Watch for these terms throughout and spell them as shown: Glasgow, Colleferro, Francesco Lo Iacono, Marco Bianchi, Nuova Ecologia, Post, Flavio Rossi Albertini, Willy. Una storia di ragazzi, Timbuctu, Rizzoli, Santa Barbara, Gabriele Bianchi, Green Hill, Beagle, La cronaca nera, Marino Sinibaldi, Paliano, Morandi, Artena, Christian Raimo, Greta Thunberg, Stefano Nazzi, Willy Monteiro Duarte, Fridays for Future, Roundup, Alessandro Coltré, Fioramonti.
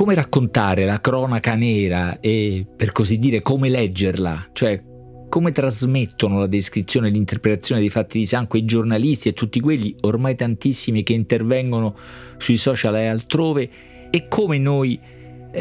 come raccontare la cronaca nera e, per così dire, come leggerla, cioè come trasmettono la descrizione e l'interpretazione dei fatti di Sanco i giornalisti e tutti quelli, ormai tantissimi, che intervengono sui social e altrove, e come noi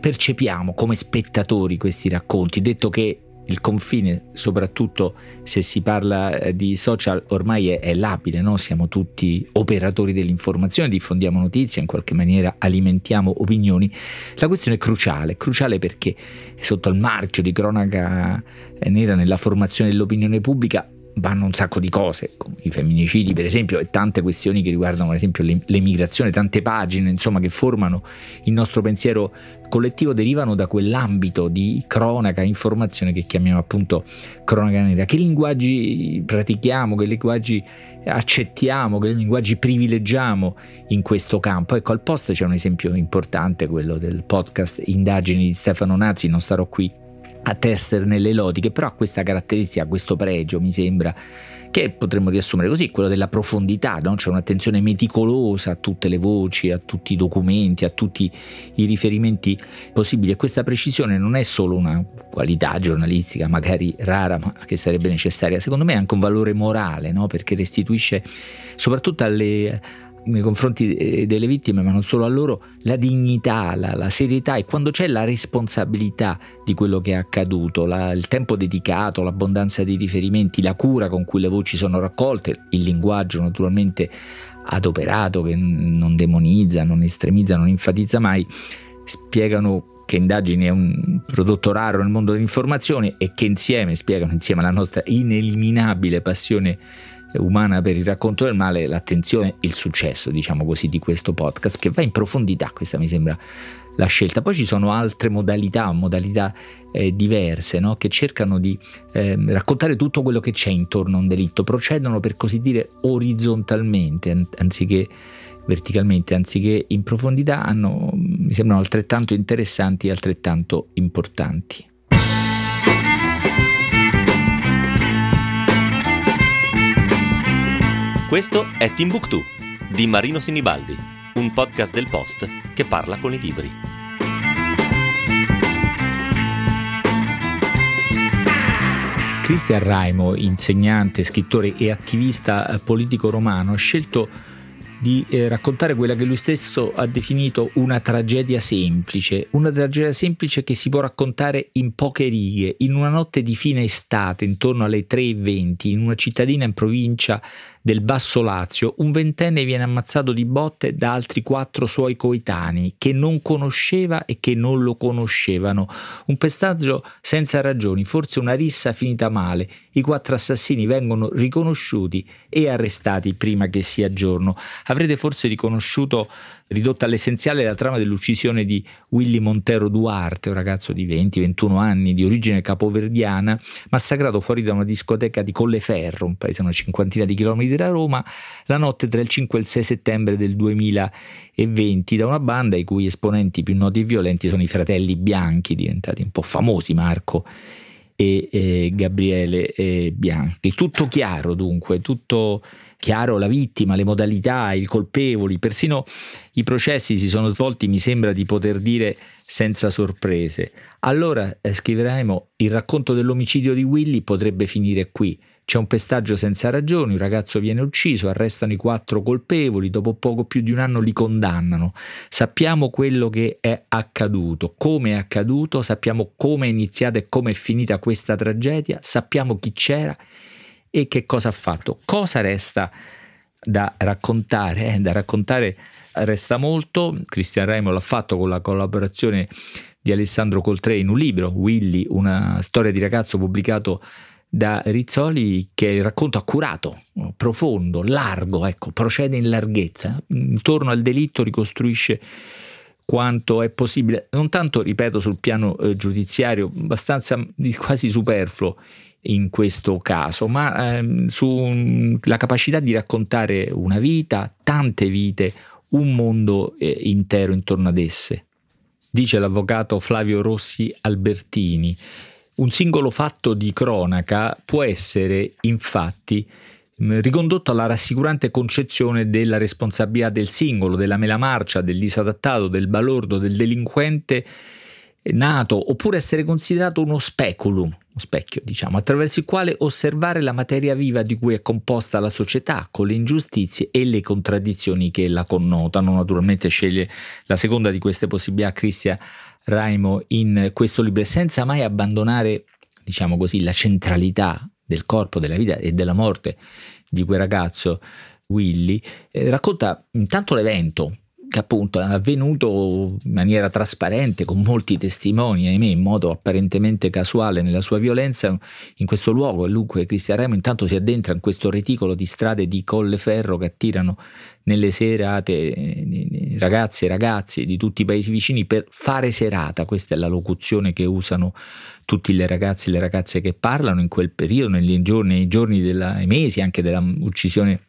percepiamo come spettatori questi racconti, detto che il confine, soprattutto se si parla di social, ormai è labile, no? Siamo tutti operatori dell'informazione, diffondiamo notizie, in qualche maniera alimentiamo opinioni. La questione è cruciale perché sotto il marchio di cronaca nera nella formazione dell'opinione pubblica vanno un sacco di cose, come i femminicidi per esempio, e tante questioni che riguardano per esempio l'emigrazione, tante pagine insomma che formano il nostro pensiero collettivo derivano da quell'ambito di cronaca, informazione che chiamiamo appunto cronaca nera. Che linguaggi pratichiamo, che linguaggi accettiamo, che linguaggi privilegiamo in questo campo? Ecco, al Post c'è un esempio importante, quello del podcast Indagini di Stefano Nazzi, non starò qui a tesserne le lodi, che però ha questa caratteristica, questo pregio, mi sembra, che potremmo riassumere così, quello della profondità, no? C'è un'attenzione meticolosa a tutte le voci, a tutti i documenti, a tutti i riferimenti possibili, e questa precisione non è solo una qualità giornalistica magari rara, ma che sarebbe necessaria, secondo me è anche un valore morale, no? Perché restituisce soprattutto nei confronti delle vittime, ma non solo a loro, la dignità, la serietà, e quando c'è la responsabilità di quello che è accaduto, il tempo dedicato, l'abbondanza di riferimenti, la cura con cui le voci sono raccolte, il linguaggio naturalmente adoperato che non demonizza, non estremizza, non enfatizza mai, spiegano che Indagini è un prodotto raro nel mondo dell'informazione e che spiegano insieme alla nostra ineliminabile passione umana per il racconto del male, l'attenzione, il successo, diciamo così, di questo podcast, che va in profondità. Questa mi sembra la scelta. Poi ci sono altre modalità diverse, no? Che cercano di raccontare tutto quello che c'è intorno a un delitto, procedono per così dire orizzontalmente anziché verticalmente, anziché in profondità. Mi sembrano altrettanto interessanti e altrettanto importanti. Questo è Timbuctu di Marino Sinibaldi, un podcast del Post che parla con i libri. Christian Raimo, insegnante, scrittore e attivista politico romano, ha scelto di raccontare quella che lui stesso ha definito una tragedia semplice che si può raccontare in poche righe, in una notte di fine estate, intorno alle 3:20, in una cittadina in provincia del Basso Lazio, un ventenne viene ammazzato di botte da altri 4 suoi coetanei che non conosceva e che non lo conoscevano. Un pestaggio senza ragioni, forse una rissa finita male. I 4 assassini vengono riconosciuti e arrestati prima che sia giorno. Avrete forse ridotta all'essenziale la trama dell'uccisione di Willy Monteiro Duarte, un ragazzo di 20-21 anni di origine capoverdiana, massacrato fuori da una discoteca di Colleferro, un paese a una cinquantina di chilometri da Roma, la notte tra il 5 e il 6 settembre del 2020, da una banda i cui esponenti più noti e violenti sono i fratelli Bianchi, diventati un po' famosi, Marco e Gabriele Bianchi. Tutto chiaro, la vittima, le modalità, i colpevoli, persino i processi si sono svolti, mi sembra di poter dire, senza sorprese. Allora, scriveremo, il racconto dell'omicidio di Willy potrebbe finire qui. C'è un pestaggio senza ragioni, un ragazzo viene ucciso, arrestano i 4 colpevoli, dopo poco più di un anno li condannano. Sappiamo quello che è accaduto, come è accaduto, sappiamo come è iniziata e come è finita questa tragedia, sappiamo chi c'era e che cosa ha fatto. Cosa resta da raccontare? Da raccontare resta molto. Christian Raimo l'ha fatto con la collaborazione di Alessandro Coltré in un libro, Willy, una storia di ragazzo, pubblicato da Rizzoli, che è il racconto accurato, profondo, largo, ecco, procede in larghezza, intorno al delitto ricostruisce quanto è possibile, non tanto, ripeto, sul piano giudiziario, abbastanza quasi superfluo in questo caso, ma sulla capacità di raccontare una vita, tante vite, un mondo intero intorno ad esse. Dice l'avvocato Flavio Rossi Albertini: un singolo fatto di cronaca può essere infatti ricondotto alla rassicurante concezione della responsabilità del singolo, della mela marcia, del disadattato, del balordo, del delinquente nato, oppure essere considerato uno speculum, uno specchio, diciamo, attraverso il quale osservare la materia viva di cui è composta la società, con le ingiustizie e le contraddizioni che la connotano. Naturalmente sceglie la seconda di queste possibilità Christian Raimo in questo libro, senza mai abbandonare, diciamo così, la centralità del corpo, della vita e della morte di quel ragazzo Willy. Racconta intanto l'evento, che appunto è avvenuto in maniera trasparente, con molti testimoni, ahimè, in modo apparentemente casuale nella sua violenza, in questo luogo. E dunque Christian Raimo intanto si addentra in questo reticolo di strade di Colleferro che attirano nelle serate ragazze e ragazzi di tutti i paesi vicini per fare serata. Questa è la locuzione che usano tutti le ragazze e le ragazze che parlano in quel periodo, nei giorni dei mesi anche della uccisione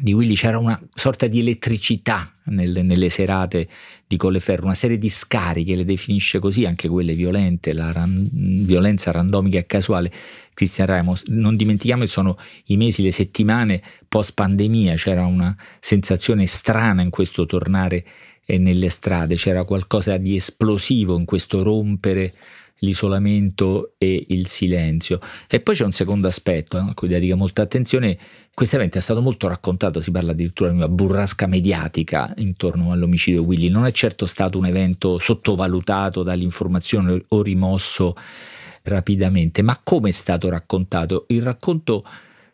di Willy. C'era una sorta di elettricità nelle serate di Colleferro, una serie di scariche, le definisce così, anche quelle violente, la violenza randomica e casuale. Christian Raimo, non dimentichiamo che sono i mesi, le settimane post pandemia, c'era una sensazione strana in questo tornare nelle strade, c'era qualcosa di esplosivo in questo rompere l'isolamento e il silenzio. E poi c'è un secondo aspetto a cui dedica molta attenzione. Questo evento è stato molto raccontato, si parla addirittura di una burrasca mediatica intorno all'omicidio Willy. Non è certo stato un evento sottovalutato dall'informazione o rimosso rapidamente, ma come è stato raccontato? Il racconto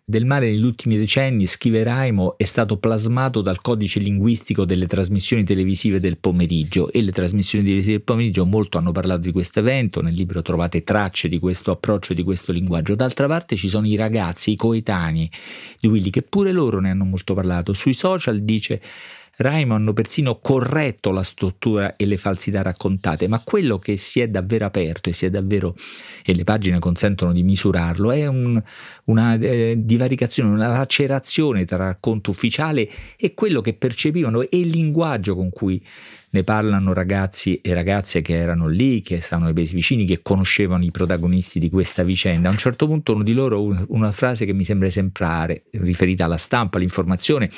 del male negli ultimi decenni, scrive Raimo, è stato plasmato dal codice linguistico delle trasmissioni televisive del pomeriggio, e le trasmissioni televisive del pomeriggio molto hanno parlato di questo evento. Nel libro trovate tracce di questo approccio, di questo linguaggio. D'altra parte ci sono i ragazzi, i coetanei di Willy, che pure loro ne hanno molto parlato. Sui social, dice Raimo, hanno persino corretto la struttura e le falsità raccontate, ma quello che si è davvero aperto e le pagine consentono di misurarlo, è una divaricazione, una lacerazione tra racconto ufficiale e quello che percepivano e il linguaggio con cui ne parlano ragazzi e ragazze che erano lì, che stavano nei paesi vicini, che conoscevano i protagonisti di questa vicenda. A un certo punto uno di loro, una frase che mi sembra esemplare, riferita alla stampa, all'informazione,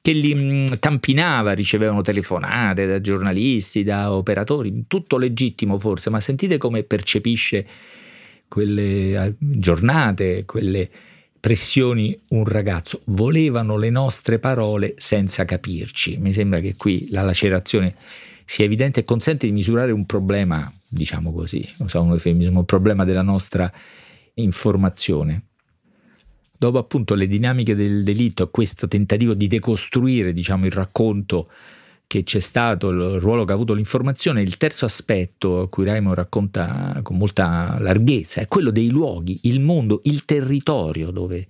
che li tampinava, ricevevano telefonate da giornalisti, da operatori, tutto legittimo forse, ma sentite come percepisce quelle giornate, quelle pressioni un ragazzo: volevano le nostre parole senza capirci. Mi sembra che qui la lacerazione sia evidente e consente di misurare un problema, diciamo così, usiamo un eufemismo, un problema della nostra informazione. Dopo appunto le dinamiche del delitto, questo tentativo di decostruire, diciamo, il racconto che c'è stato, il ruolo che ha avuto l'informazione, il terzo aspetto a cui Raimo racconta con molta larghezza è quello dei luoghi, il mondo, il territorio dove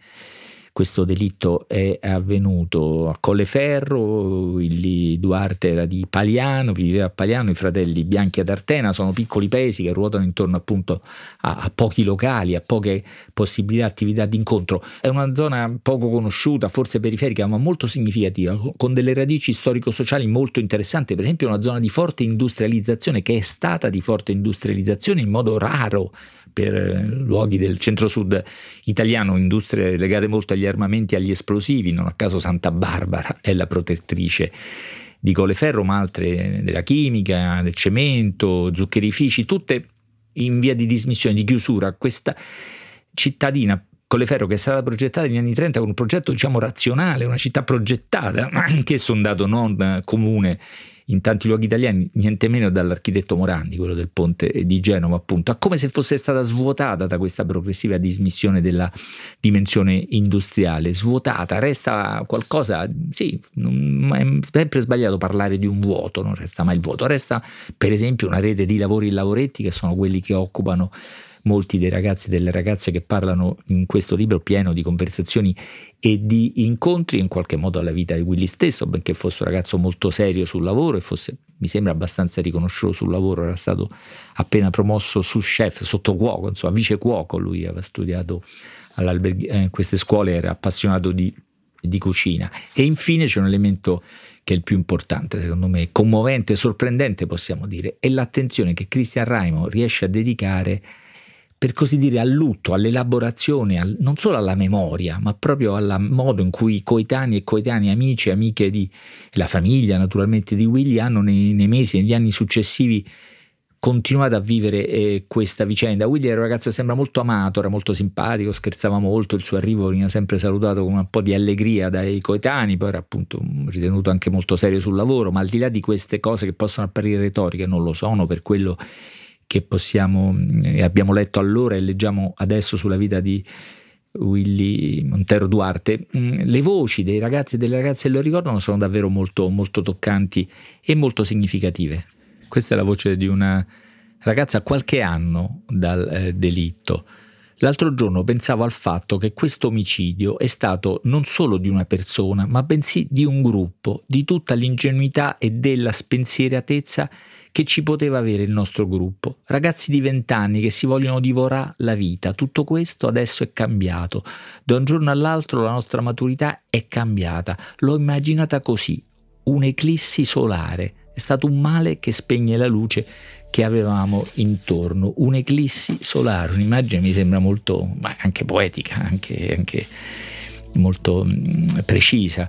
questo delitto è avvenuto. A Colleferro, Willy Duarte era di Paliano, viveva a Paliano, i fratelli Bianchi ad Artena. Sono piccoli paesi che ruotano intorno appunto a pochi locali, a poche possibilità, attività di incontro. È una zona poco conosciuta, forse periferica, ma molto significativa, con delle radici storico-sociali molto interessanti. Per esempio una zona di forte industrializzazione, che è stata di forte industrializzazione in modo raro per luoghi del centro-sud italiano, industrie legate molto agli armamenti e agli esplosivi. Non a caso Santa Barbara è la protettrice di Colleferro, ma altre, della chimica, del cemento, zuccherifici, tutte in via di dismissione, di chiusura. Questa cittadina, Colleferro, che è stata progettata negli anni 30 con un progetto, diciamo, razionale, una città progettata, anche sondato non comune in tanti luoghi italiani, niente meno dall'architetto Morandi, quello del ponte di Genova appunto, a come se fosse stata svuotata da questa progressiva dismissione della dimensione industriale. Svuotata, resta qualcosa, sì, è sempre sbagliato parlare di un vuoto, non resta mai il vuoto, resta per esempio una rete di lavori e lavoretti, che sono quelli che occupano molti dei ragazzi e delle ragazze che parlano in questo libro, pieno di conversazioni e di incontri, in qualche modo alla vita di Willy stesso, benché fosse un ragazzo molto serio sul lavoro e fosse, mi sembra, abbastanza riconosciuto sul lavoro. Era stato appena promosso su chef, sottocuoco, insomma vice cuoco. Lui aveva studiato in queste scuole, era appassionato di cucina. E infine c'è un elemento che è il più importante, secondo me, commovente, sorprendente possiamo dire, è l'attenzione che Christian Raimo riesce a dedicare per così dire, al lutto, all'elaborazione, non solo alla memoria, ma proprio al modo in cui i coetanei e coetanei, amici e amiche di la famiglia naturalmente di Willy hanno nei mesi, negli anni successivi continuato a vivere questa vicenda. Willy era un ragazzo, sembra molto amato, era molto simpatico, scherzava molto, il suo arrivo veniva sempre salutato con un po' di allegria dai coetanei, poi era appunto ritenuto anche molto serio sul lavoro, ma al di là di queste cose che possono apparire retoriche, non lo sono per quello che abbiamo letto allora e leggiamo adesso sulla vita di Willy Monteiro Duarte. Le voci dei ragazzi e delle ragazze che lo ricordano sono davvero molto, molto toccanti e molto significative. Questa è la voce di una ragazza a qualche anno dal delitto. L'altro giorno pensavo al fatto che questo omicidio è stato non solo di una persona, ma bensì di un gruppo, di tutta l'ingenuità e della spensieratezza che ci poteva avere il nostro gruppo. Ragazzi di 20 anni che si vogliono divorare la vita. Tutto questo adesso è cambiato. Da un giorno all'altro la nostra maturità è cambiata. L'ho immaginata così, un'eclissi solare. È stato un male che spegne la luce che avevamo intorno, un'eclissi solare, un'immagine mi sembra molto, ma anche poetica, anche molto precisa,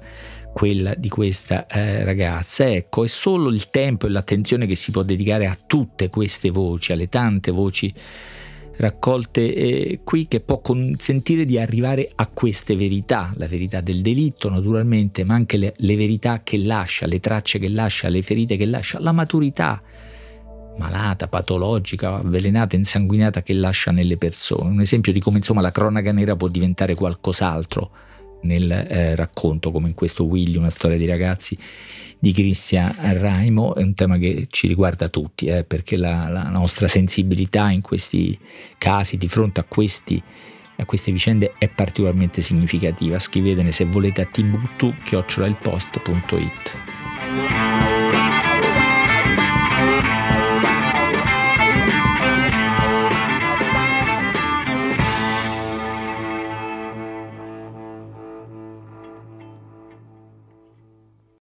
quella di questa ragazza. Ecco, è solo il tempo e l'attenzione che si può dedicare a tutte queste voci, alle tante voci raccolte qui, che può consentire di arrivare a queste verità, la verità del delitto naturalmente, ma anche le verità che lascia, le tracce che lascia, le ferite che lascia, la maturità malata, patologica, avvelenata, insanguinata che lascia nelle persone. Un esempio di come insomma la cronaca nera può diventare qualcos'altro nel racconto, come in questo Willy, una storia di ragazzi di Christian Raimo. È un tema che ci riguarda tutti, perché la nostra sensibilità in questi casi di fronte a queste vicende è particolarmente significativa. Scrivetene se volete a timbuctu@ilpost.it.